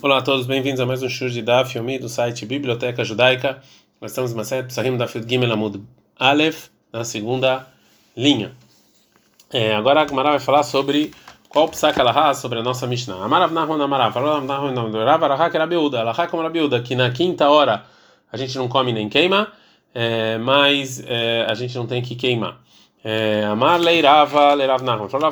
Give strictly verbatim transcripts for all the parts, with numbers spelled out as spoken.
Olá a todos, bem-vindos a mais um Shur de Daf Yomi do site Biblioteca Judaica. Nós estamos em Maseret Pesachim da Daf Gimel Amud Aleph, na segunda linha. É, agora a Gamara vai falar sobre qual Pesach Allahar, sobre a nossa Mishnah. Amar Rav Nachman, Amar Rav Nachman, Rav Arahá, que era Abiuda, Allahar como Abiuda, que na quinta hora a gente não come nem queima, é, mas é, a gente não tem que queimar. Amar leirava leirav Nachman, falou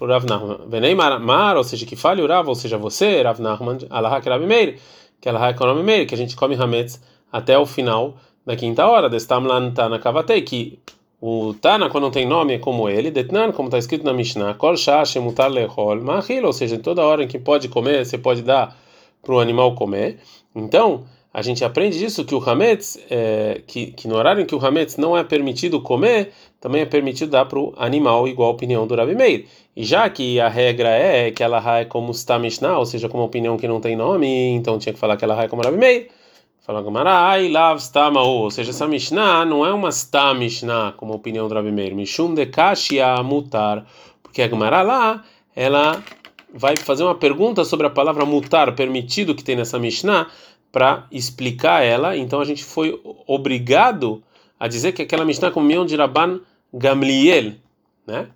Rav Nachman, venei mar, ou seja, que fale urava, ou seja, você, Rav Nachman, Allahar que Rabbi Meir, que Allahar que Rabbi Meir, que a gente come Hametz até o final da quinta hora, destam lá no Tana Kavatei, que o Tana, quando não tem nome, é como ele, detnan, como está escrito na Mishnah, kol shah shemutar lechol ma'achil, ou seja, toda hora em que pode comer, você pode dar para o animal comer. Então, a gente aprende disso que o Hametz, é, que, que no horário em que o Hametz não é permitido comer, também é permitido dar para o animal, igual a opinião do Rabbi Meir. E já que a regra é que ela é como está Mishnah, ou seja, como opinião que não tem nome, então tinha que falar que ela é como Rabbi Meir. Falar como Marai, Lav, Stama, ou seja, essa Mishnah não é uma Stá Mishnah, como a opinião do Rabbi Meir. Mishum de Kashia Mutar, porque a Gemara lá, ela vai fazer uma pergunta sobre a palavra mutar, permitido, que tem nessa Mishnah, para explicar ela. Então a gente foi obrigado a dizer que aquela Mishnah comeu de Rabban Gamliel, né?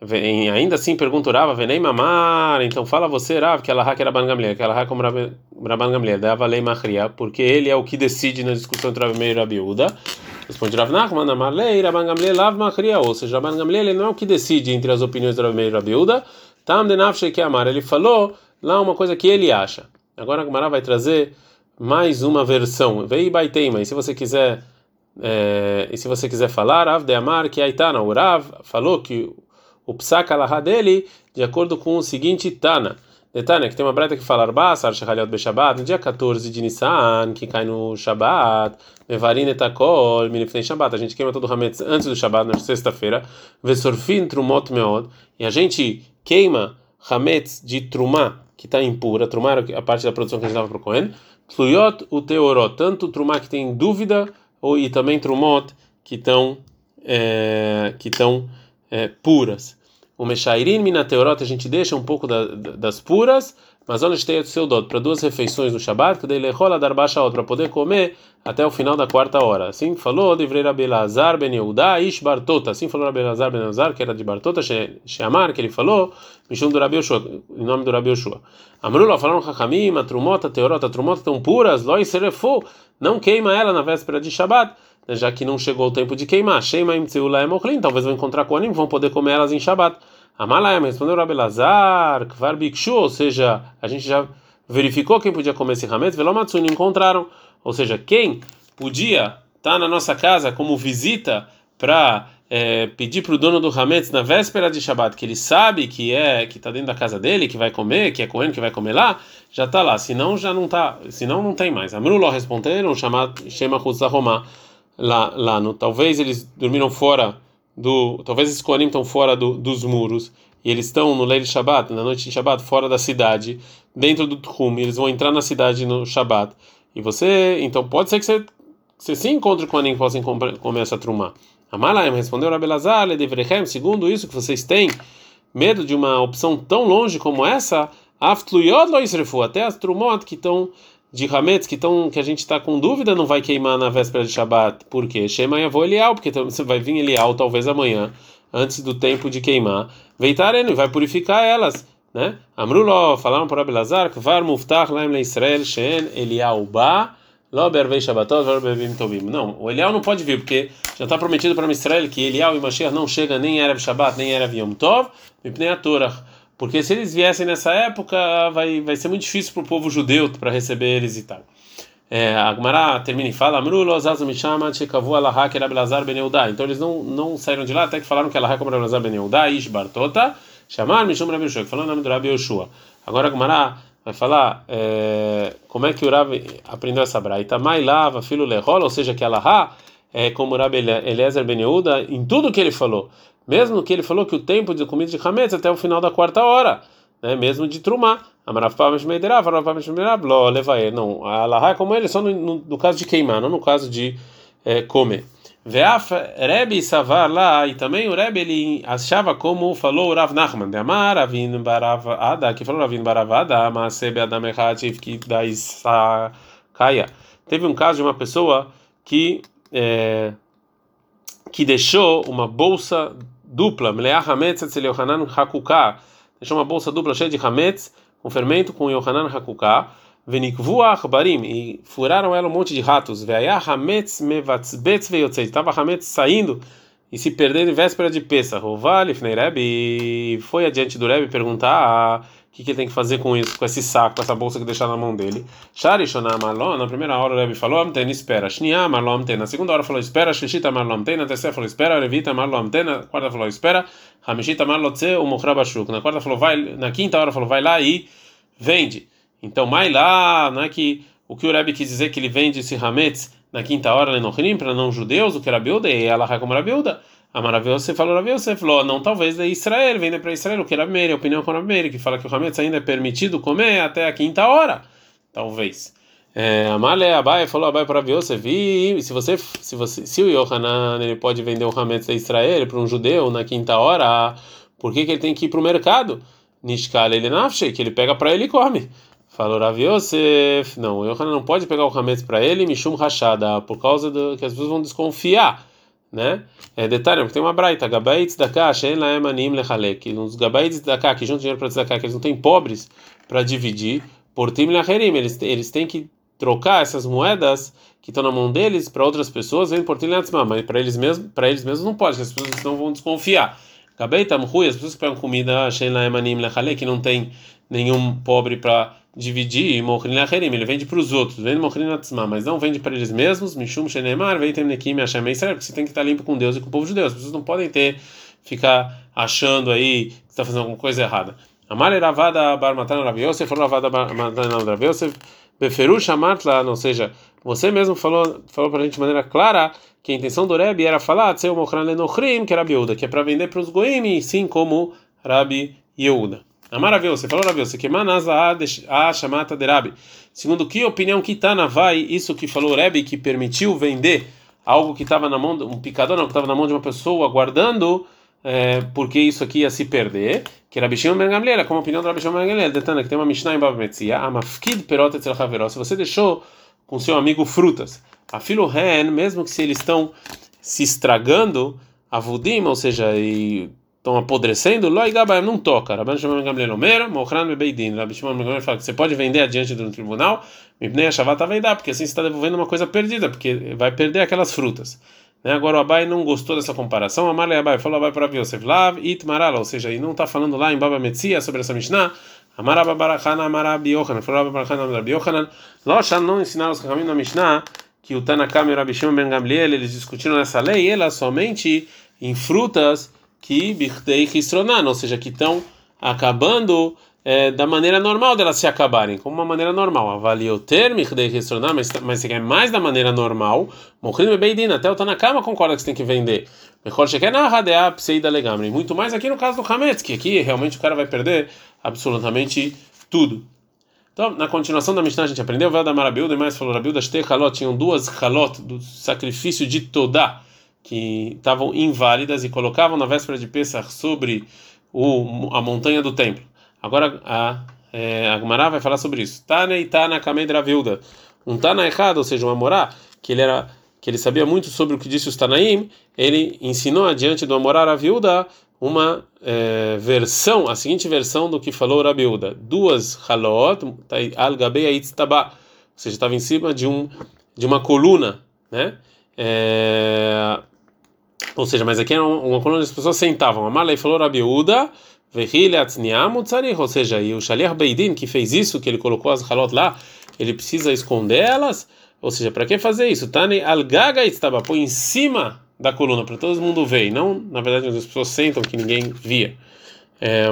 Vem, ainda assim pergunta o Rav, venei mamar, então fala você, Rav, que Allahá que Rabban Gamliel, que Allahá como Rabban Gamliel, dava lei machria, porque ele é o que decide na discussão entre Rabi Meir e Rabi Yehuda. Responde Rav Nachman, amar lei Rabban Gamliel, lav machria, ou seja, Rabban Gamliel ele não é o que decide entre as opiniões de Rabi Meir e Rabi Yehuda. Tam de nafshei que amar, ele falou lá uma coisa que ele acha. Agora a Gemara vai trazer mais uma versão. Vei baiteima, e se você quiser é, e se você quiser falar, Rav de Amar que a Itana, o Rav falou que o Pesach Allahar dele, de acordo com o seguinte Itana, Itana que tem uma breta que fala Arbasar Shechalot beShabbat, no dia quatorze de Nissan, que cai no Shabbat, Mevarin etakol milifnei Shabbat, a gente queima todo o Hametz antes do Shabbat, na sexta-feira, Vesorfin Trumot meod, e a gente queima Hametz de Trumá, que está impura, Trumá a parte da produção que a gente dava para o Cohen, Tluyot o Teorot, tanto Trumá que tem dúvida, ou, e também Trumot que estão é, que estão é, puras. O Meshairin mina Teorot, a gente deixa um pouco da, da, das puras, mas olha o do seu dot, para duas refeições no Shabbat, que daí lechola dar baixa outra, para poder comer até o final da quarta hora. Assim falou de Abelazar ben Yehuda Ish Bartota, assim falou Abelazar ben Yehuda, que era de Bartota, Sheamar, que ele falou, Mishum do Rabi Yoshua, em nome do Rabi Yoshua. Amrula falaram Hakamim, a Trumota, Teorota, Trumota tão puras, Loi Serefu, não queima ela na véspera de Shabbat, já que não chegou o tempo de queimar. Sheima imtzeula emoklin, talvez vão encontrar com o animal, vão poder comer elas em Shabbat. Amalaem respondeu Abelazar, Kvar Bikshu, ou seja, a gente já verificou quem podia comer esse Hametz, Velomatsu, não encontraram, ou seja, quem podia estar na nossa casa como visita para é, pedir para o dono do Hametz na véspera de Shabbat, que ele sabe que é que está dentro da casa dele, que vai comer, que é Cohen que vai comer lá, já está lá, senão já não está, senão não tem mais. Amruló responderam, chamado Shema Kutzahomá, lá, lá no, talvez eles dormiram fora do, talvez esses Kohanim estão fora do, dos muros, e eles estão no Leil Shabbat, na noite de Shabbat, fora da cidade, dentro do Tchum, eles vão entrar na cidade no Shabbat, e você, então pode ser que você, você se encontre com o Kohanim que possam comer essa Trumá. Amalaim respondeu a Abelazar, Ledevrechem, segundo isso que vocês têm medo de uma opção tão longe como essa, Aftluyod lo Yisrefu, até as Trumot que estão de Hametz, que, tão, que a gente está com dúvida, não vai queimar na véspera de Shabbat. Por quê? Shema yavô Elial, porque você vai vir Elial talvez amanhã, antes do tempo de queimar. Veitareno, e vai purificar elas, né? Amruló, falaram para Abelazar, Kvar muftach laim leIsrael shen Elial ba, lo bervei Shabbatot, lo bervim tobim. Não, o Elial não pode vir, porque já está prometido para Israel que Elial e Mashiach não chegam nem Erev Shabbat, nem Erev Yom Tov, mipnei a Torah. Porque se eles viessem nessa época, vai, vai ser muito difícil para o povo judeu para receber eles e tal. É, a Gemara termina e fala: então eles não, não saíram de lá até que falaram que Allahá como Abelazar ben Yehuda Ish Bartota, chamar Mishum Rabi Yoshua, que falou o nome do Rabi Yoshua. Agora a Gemara vai falar é, como é que o Rabi aprendeu essa braita. Mailava filho lehol, ou seja, que Allahá é como o Rabi Elazar ben Yehuda em tudo que ele falou. Mesmo que ele falou que o tempo de comida de Hametz até o final da quarta hora, né? Mesmo de Trumá, não, a Allahá é como ele, só no, no, no caso de queimar, não no caso de é, comer. Veaf Rebbe Savar lá, e também o Rebbe ele achava como falou o Rav Nachman, de Amar, Avin Baravada, que falou Avin Baravada, Masebe Adam Echativ, que da Isakaya. Teve um caso de uma pessoa que, é, que deixou uma bolsa dupla, Meleah Hametz Etzel Yohanan Hakuká, deixou uma bolsa dupla cheia de Hametz, com fermento, com Yohanan Hakuká, Venikvuach barim, e furaram ela um monte de ratos. Veia hametz mevatzbetz veiotzei, estava hametz saindo e se perdendo em véspera de Pesach. Rová lifnei Rebbe, foi adiante do Rebbe perguntar o ah, que, que ele tem que fazer com isso, com esse saco, com essa bolsa que deixaram na mão dele. Sharishonah malom, na primeira hora o Rebbe falou amten, espera. Shniah malom ten, na segunda hora falou espera. Shlishita malom ten, na terceira falou espera. Revita malom ten, na quarta falou espera. Hamishita malotze umochrabashuk, na quarta falou vai, na quinta hora falou vai lá e vende. Então, mais lá, não é que o que o Rebbe quis dizer que ele vende esse Hametz na quinta hora, Lenochrim, para não-judeus, o que era Abiuda, e Allahar como Abiuda. A maravilhosa falou, você falou, não, talvez de Israel, venda para Israel, o que era Rabi Meir, a opinião com o Rabi Meir, que fala que o Hametz ainda é permitido comer até a quinta hora, talvez. É, Amale Abai falou, Abai para Abiuda, vi, se você, se você, se o Yohanan, ele pode vender o Hametz de Israel para um judeu na quinta hora, por que que ele tem que ir para o mercado? Nishkal ele nafshei, que ele pega para ele e come. Falou Rav Yosef, não, o Yohanan não pode pegar o Hametz para ele, Mishum Rachada, por causa do, que as pessoas vão desconfiar, né? É, detalhe, porque tem uma braita, Gabaitz da Cá, Shein Laem Anim Lechalek, os Gabaitz da Cá, que juntam dinheiro para Tzedakah, que eles não têm pobres para dividir, Portim Lacherim, eles, eles têm que trocar essas moedas que estão na mão deles para outras pessoas, vem Portim Latzmah, mas para eles mesmos, para eles mesmos não pode, as pessoas não vão desconfiar. Gabaitam Rui, as pessoas que pegam comida, Shein Laem Anim Lechalek, que não tem nenhum pobre para dividir, ele vende para os outros, vende mas não vende para eles mesmos, Mishum Shenemar, Veitem Nekim, Hashem Israel, porque você tem que estar limpo com Deus e com o povo judeu, as pessoas não podem ter, ficar achando aí que está fazendo alguma coisa errada. Amale Ravada Bar Matan Rav Yosef, falou Ravada Bar Matan Rav Yosef, Beferush Amartla, ou seja, você mesmo falou, falou para a gente de maneira clara que a intenção do Rebbe era falar, Tseu Mochran Lenochrim, que era Abiuda, que é para vender para os Goim, sim como Rabi Yehuda. A maravilhosa, falou maravilhosa, que Manasa a chamata de Rabi. Segundo que opinião que Itana vai, isso que falou o Rebbe, que permitiu vender algo que estava na mão, um picador, não, que estava na mão de uma pessoa guardando, é, porque isso aqui ia se perder. Que Rabbi Shimon ben Gamliel, como a opinião do Rabbi Shimon ben Gamliel, Detana, que tem uma Mishnah em Bava Metzia, Amafkid perot etzel haveró, se você deixou com seu amigo frutas, a filo ren, mesmo que se eles estão se estragando, avudim, ou seja, e estão apodrecendo, Ló e Gabai não toca. Rabban Shimon ben Gamliel Omer, Mochran bebeidin. Rabbi Shimon ben Gamliel fala que você pode vender adiante do tribunal, Mipnei Hashavat Aveidá, porque assim você está devolvendo uma coisa perdida, porque vai perder aquelas frutas. Né? Agora o Abai não gostou dessa comparação. Amarle Abai falou Abai para Yosef, Lav Itmarala, ou seja, ele não está falando lá em Bava Metzia sobre essa Mishnah. Amaraba Barachana, Amarabi Yohanan, falou Rabba Barachana, Amarabi Yohanan. Ló Shan não ensinaram os caminhos na Mishnah, que o Tanakam e o Rabbi Shimon ben Gamliel, eles discutiram essa lei, ela somente em frutas, que birdei ristronan, ou seja, que estão acabando é, da maneira normal delas se acabarem, como uma maneira normal. Avaliou ter birdei ristronan, mas mas você quer mais da maneira normal. Morrendo bebeidin, até o Tanakama concorda que você tem que vender. Melhor chegar na radea pseida legamri. Muito mais aqui no caso do Hametz, que aqui realmente o cara vai perder absolutamente tudo. Então, na continuação da Mishnah a gente aprendeu, vai da Marabilda e mais falou Rabilda, este Halot tinham duas Halot do sacrifício de Todá, que estavam inválidas e colocavam na véspera de Pesach sobre o, a montanha do templo. Agora a, é, a Gamara vai falar sobre isso. Tana e Tana Kamedra Vilda. Um Tana errado, ou seja, um Amorá, que ele, era, que ele sabia muito sobre o que disse os Tanaim, ele ensinou adiante do Amorá Rabiuda uma é, versão, a seguinte versão do que falou Rabiuda. Duas halot, al-gabei aitz-tabá, ou seja, estava em cima de, um, de uma coluna, né? É... Ou seja, mas aqui era uma coluna onde as pessoas sentavam. A Malei falou a Abiuda, ou seja, e o Shaliach Beidin que fez isso, que ele colocou as halot lá, ele precisa esconder elas. Ou seja, para que fazer isso? Tane al-gaga estava põe em cima da coluna para todo mundo ver, e não, na verdade, onde as pessoas sentam que ninguém via. É...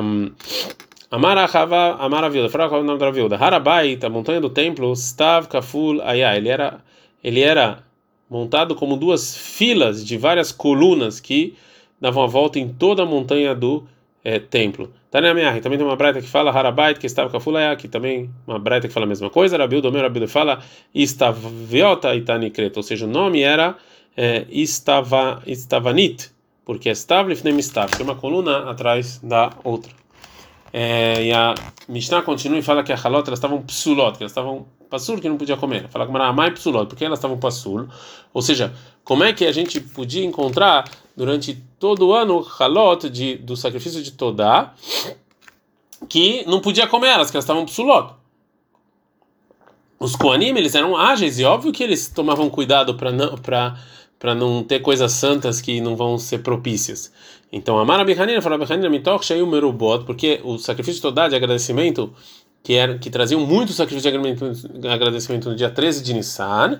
Amara Hava, Amara Vilda, Fraca o nome da Vilda. Harabai, a montanha do templo, Stav Kaful Ayá. Ele era, ele era montado como duas filas de várias colunas que davam a volta em toda a montanha do é, templo. Também tem uma braita que fala Harabait, que estava Kafulaya, que também uma braita que fala a mesma coisa. Rabiuda, o meu Rabiuda fala Istaviota Itani Creta, ou seja, o nome era é, estava, estavanit, porque é estável e nem estável, tem uma coluna atrás da outra. É, e a Mishnah continua e fala que a Halot, elas estavam psulot, que elas estavam passul, que não podia comer. Fala que era mais psulot, porque elas estavam passul. Ou seja, como é que a gente podia encontrar durante todo o ano Halot de, do sacrifício de Todá, que não podia comer elas, que elas estavam psulot? Os Kohanim, eles eram ágeis e óbvio que eles tomavam cuidado para não, para para não ter coisas santas que não vão ser propícias. Então, amar a Abihanina, falar a Abihanina, mitoch, shei o merubot, porque o sacrifício de Todá de agradecimento, que, era, que traziam muito sacrifício de agradecimento no dia treze de Nissan,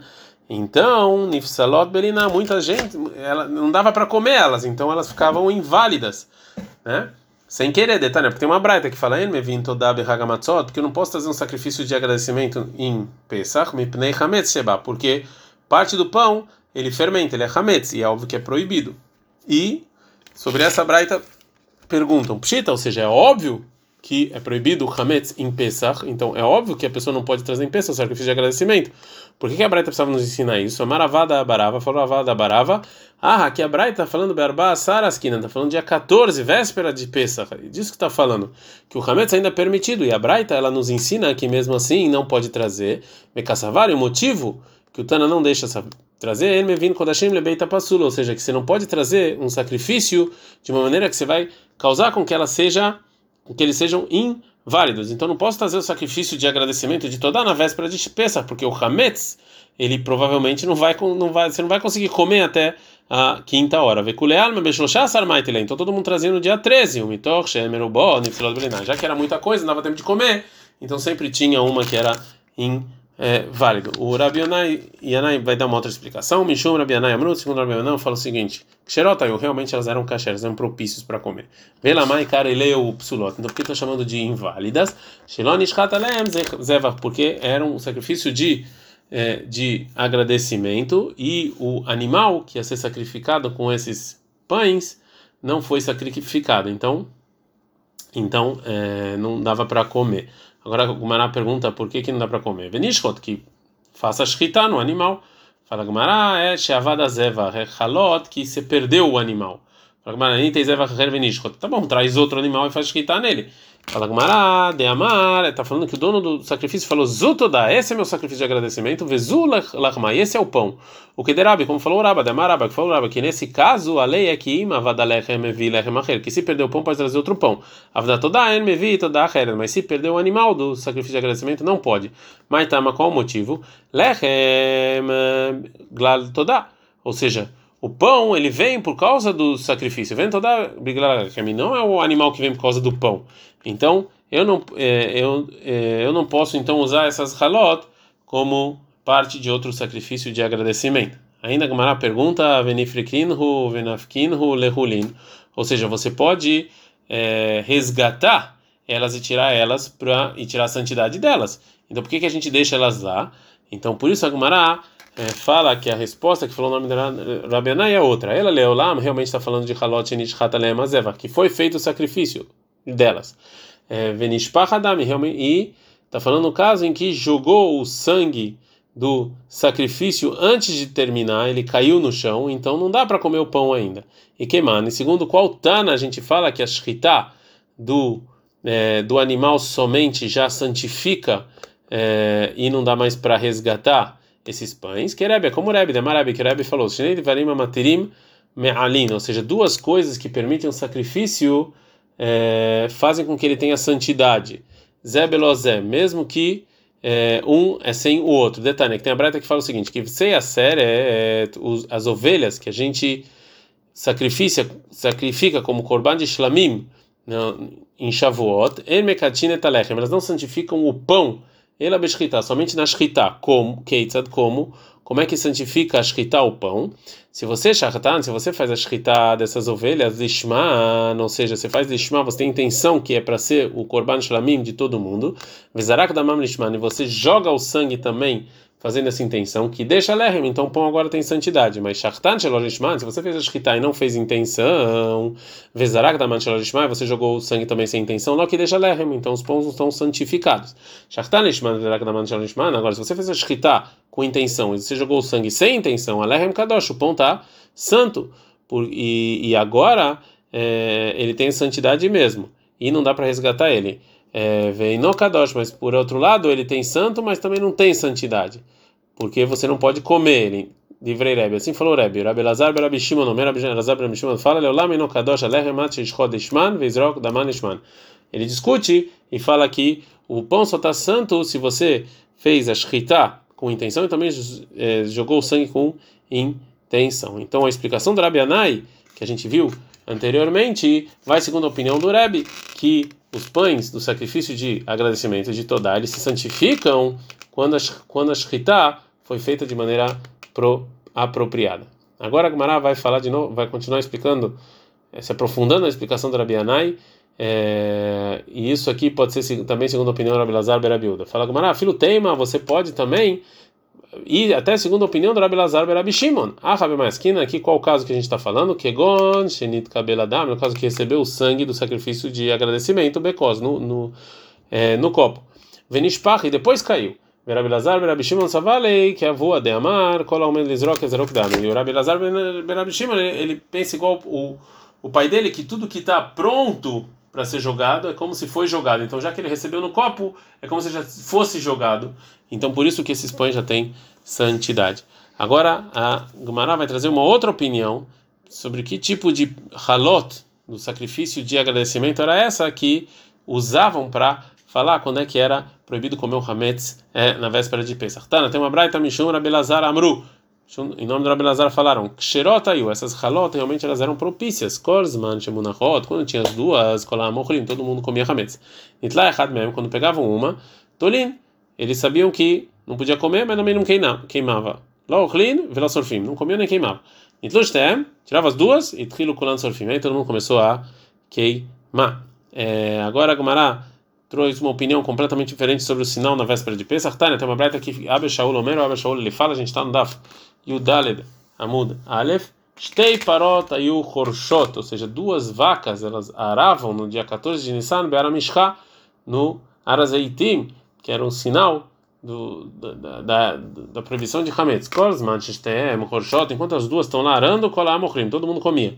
então, nifsalot belina, muita gente, ela, não dava para comer elas, então elas ficavam inválidas, né? Sem querer, detalhe, porque tem uma braita que fala, porque eu não posso trazer um sacrifício de agradecimento em Pesach, porque parte do pão ele fermenta, ele é Hametz, e é óbvio que é proibido. E sobre essa braita perguntam, pshita, ou seja, é óbvio que é proibido o Hametz em Pesach, então é óbvio que a pessoa não pode trazer em Pesach o sacrifício de agradecimento. Por que, que a braita precisava nos ensinar isso? A maravada barava, falou avada barava. Ah, aqui a braita está falando berba saraskina, está falando dia catorze, véspera de Pesach. Disso que está falando, que o Hametz ainda é permitido, e a braita ela nos ensina que mesmo assim não pode trazer. Mekasavari, o motivo que o Tana não deixa essa trazer ele me vindo quando Hashem lebeita passula, ou seja, que você não pode trazer um sacrifício de uma maneira que você vai causar com que ela seja, com que eles sejam inválidos. Então não posso trazer o sacrifício de agradecimento de Todá na véspera de Pesach, porque o Hametz ele provavelmente não vai, não vai, você não vai conseguir comer até a quinta hora. Então todo mundo trazia no dia treze, o mitor, já que era muita coisa, não dava tempo de comer, então sempre tinha uma que era inválido. É válido. O Rabbi Yannai vai dar uma outra explicação. Mishum Rabbi Yannai Amru, segundo Rabbi Yannai, fala o seguinte: Xerotayu, realmente elas eram kasheras, eram propícios para comer. Velamai kareleu psulot. Então por que estou chamando de inválidas? Shilonishkatalem zevach, porque era um sacrifício de, é, de agradecimento e o animal que ia ser sacrificado com esses pães não foi sacrificado. Então, então é, não dava para comer. Agora a Gamara pergunta por que que não dá para comer. Venishkot, que faça Shekita no animal. Fala Gamara, é Sheavada Zevach, é Halot, que você perdeu o animal. Fala Gamara, Nitei Zevach, é Venishkot. Tá bom, traz outro animal e faz Shekita nele. Fala Gamara, de Amar, tá falando que o dono do sacrifício falou, Zutodá, esse é meu sacrifício de agradecimento, Vezu Lahmai, esse é o pão. O que derabi, como falou o Rabba, de Amarabba, que falou o Rabba, que nesse caso a lei é que Ima Vadalech Emevi Lechemacher, que se perdeu o pão pode trazer outro pão. Avdatodá Emevi Todacher, mas se perdeu o animal do sacrifício de agradecimento não pode. Mas tá, mas qual o motivo? Lechem Glal Todá, ou seja, o pão, ele vem por causa do sacrifício. Vem toda não é o animal que vem por causa do pão. Então, eu não é, eu é, eu não posso então usar essas halot como parte de outro sacrifício de agradecimento. Ainda a Gamara pergunta venifrikinhu venafkinhu lehulin, ou seja, você pode é, resgatar elas e tirar elas para e tirar a santidade delas. Então, por que que a gente deixa elas lá? Então, por isso a Gamara É, fala que a resposta que falou o nome da Rabi Yannai é outra. Ela leu lá, realmente está falando de Halot Nishchat Aleim Azeva, que foi feito o sacrifício delas. Venishpach Adam, realmente, e está falando no caso em que jogou o sangue do sacrifício antes de terminar, ele caiu no chão, então não dá para comer o pão ainda. E queimando, segundo qual Tana a gente fala que a Shchita do, é, do animal somente já santifica é, e não dá mais para resgatar esses pães, que Rebbe, como Rebbe, Demarabe, que Rebbe falou, ou seja, duas coisas que permitem o sacrifício é, fazem com que ele tenha santidade. Zé belozé, mesmo que é, um é sem o outro. Detalhe, que tem a braita que fala o seguinte, que sei a série é, é, as ovelhas que a gente sacrifica, sacrifica como korban de shlamim em Shavuot, elas não santificam o pão ela beshkita, somente na shkita, como, keitzad, como, como é que santifica a shkita, o pão? Se você shachatan, se você faz a shkita dessas ovelhas, lishma, ou seja, você faz lishma, você tem a intenção que é para ser o korban shlamim de todo mundo, vezarak damam lishma, e você joga o sangue também fazendo essa intenção, que deixa lehem, então o pão agora tem santidade, mas shachtan shelor lishma, se você fez a shchita e não fez intenção, vezarak daman shelor lishma, você jogou o sangue também sem intenção, não que deixa lehem, então os pães não estão santificados. Shachtan lishma vezarak daman shelor lishma, agora se você fez a shchita com intenção e você jogou o sangue sem intenção, a lehem kadosh, o pão está santo, por, e, e agora é, ele tem santidade mesmo, e não dá para resgatar ele. Vem no kadosh, mas por outro lado ele tem santo, mas também não tem santidade, porque você não pode comer ele. Livrei Rebbe, assim falou Rebbe. Rabbi Elazar, Rabbi Shimon, o Rabbi Elazar, Rabbi Shimon fala: "Leolam no kadosh alechem at shishchod ishman veizrok daman ishman." Ele discute e fala que o pão só está santo se você fez a shchita com intenção e também eh, jogou o sangue com intenção. Então a explicação do Rabbi Yannai que a gente viu anteriormente vai segundo a opinião do Rebbe, que os pães do sacrifício de agradecimento de Todá, eles se santificam quando a, quando a Shekita foi feita de maneira pro, apropriada. Agora a Gamara vai falar de novo, vai continuar explicando, se aprofundando a explicação do Rabbi Yannai, é, e isso aqui pode ser também segundo a opinião do Rabi Elazar ben Abiuda. Fala Gamara, filho teima, você pode também e até segundo a opinião do Rabi Elazar ben Rabi Shimon. Ah, Rabi Meir, aqui qual o caso que a gente está falando? Kegon, Shenit Kabeladam, no caso que recebeu o sangue do sacrifício de agradecimento, Bekos, no, no, é, no copo. Venishpach, e depois caiu. Rabi Elazar ben Rabi Shimon Savalei, que avô de Amar, Kol Haomed Lizrok Ezrok Dam. E o Rabi Elazar ben Rabi Shimon, ele pensa igual o, o pai dele, que tudo que está pronto para ser jogado é como se foi jogado. Então, já que ele recebeu no copo, é como se já fosse jogado. Então, por isso que esses pães já têm santidade. Agora, a Gemara vai trazer uma outra opinião sobre que tipo de halot, do sacrifício de agradecimento, era essa que usavam para falar quando é que era proibido comer o hametz é, na véspera de Pesach. Tá, tem uma braita, Mishum, Rabi Elazar, Amru. Em nome do Rabi Elazar falaram, essas halot realmente elas eram propícias. Quando tinha as duas, todo mundo comia hametz. Quando pegavam uma, Tolin, eles sabiam que não podia comer, mas também não queimava. Não comia nem queimava. Tirava as duas e aí todo mundo começou a queimar. É, agora a Gemara trouxe uma opinião completamente diferente sobre o sinal na véspera de Pesach. Tá, né? Tem uma breita que Abe Shaul, Omero, Abe Shaul, ele fala, a gente está no Daf, Yudaled, Amud, Aleph, Shtei Parot, Ayu, Horshot, ou seja, duas vacas, elas aravam no dia quatorze de Nissan, Bearamishcha, no Arazeitim, que era um sinal do, da, da, da proibição de Hametz. Korzman, Shteem, Horshot, enquanto as duas estão lá arando, Kolam, Ochrim, todo mundo comia.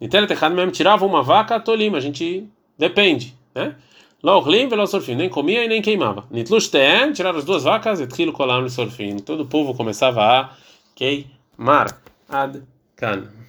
Niteletechad mesmo tirava uma vaca, Tolim, a gente depende, né? Lochlim velo sorfim, nem comia e nem queimava. Nitlushtem, tiraram as duas vacas e trilo colam sorfim. Todo o povo começava a queimar. Ad can.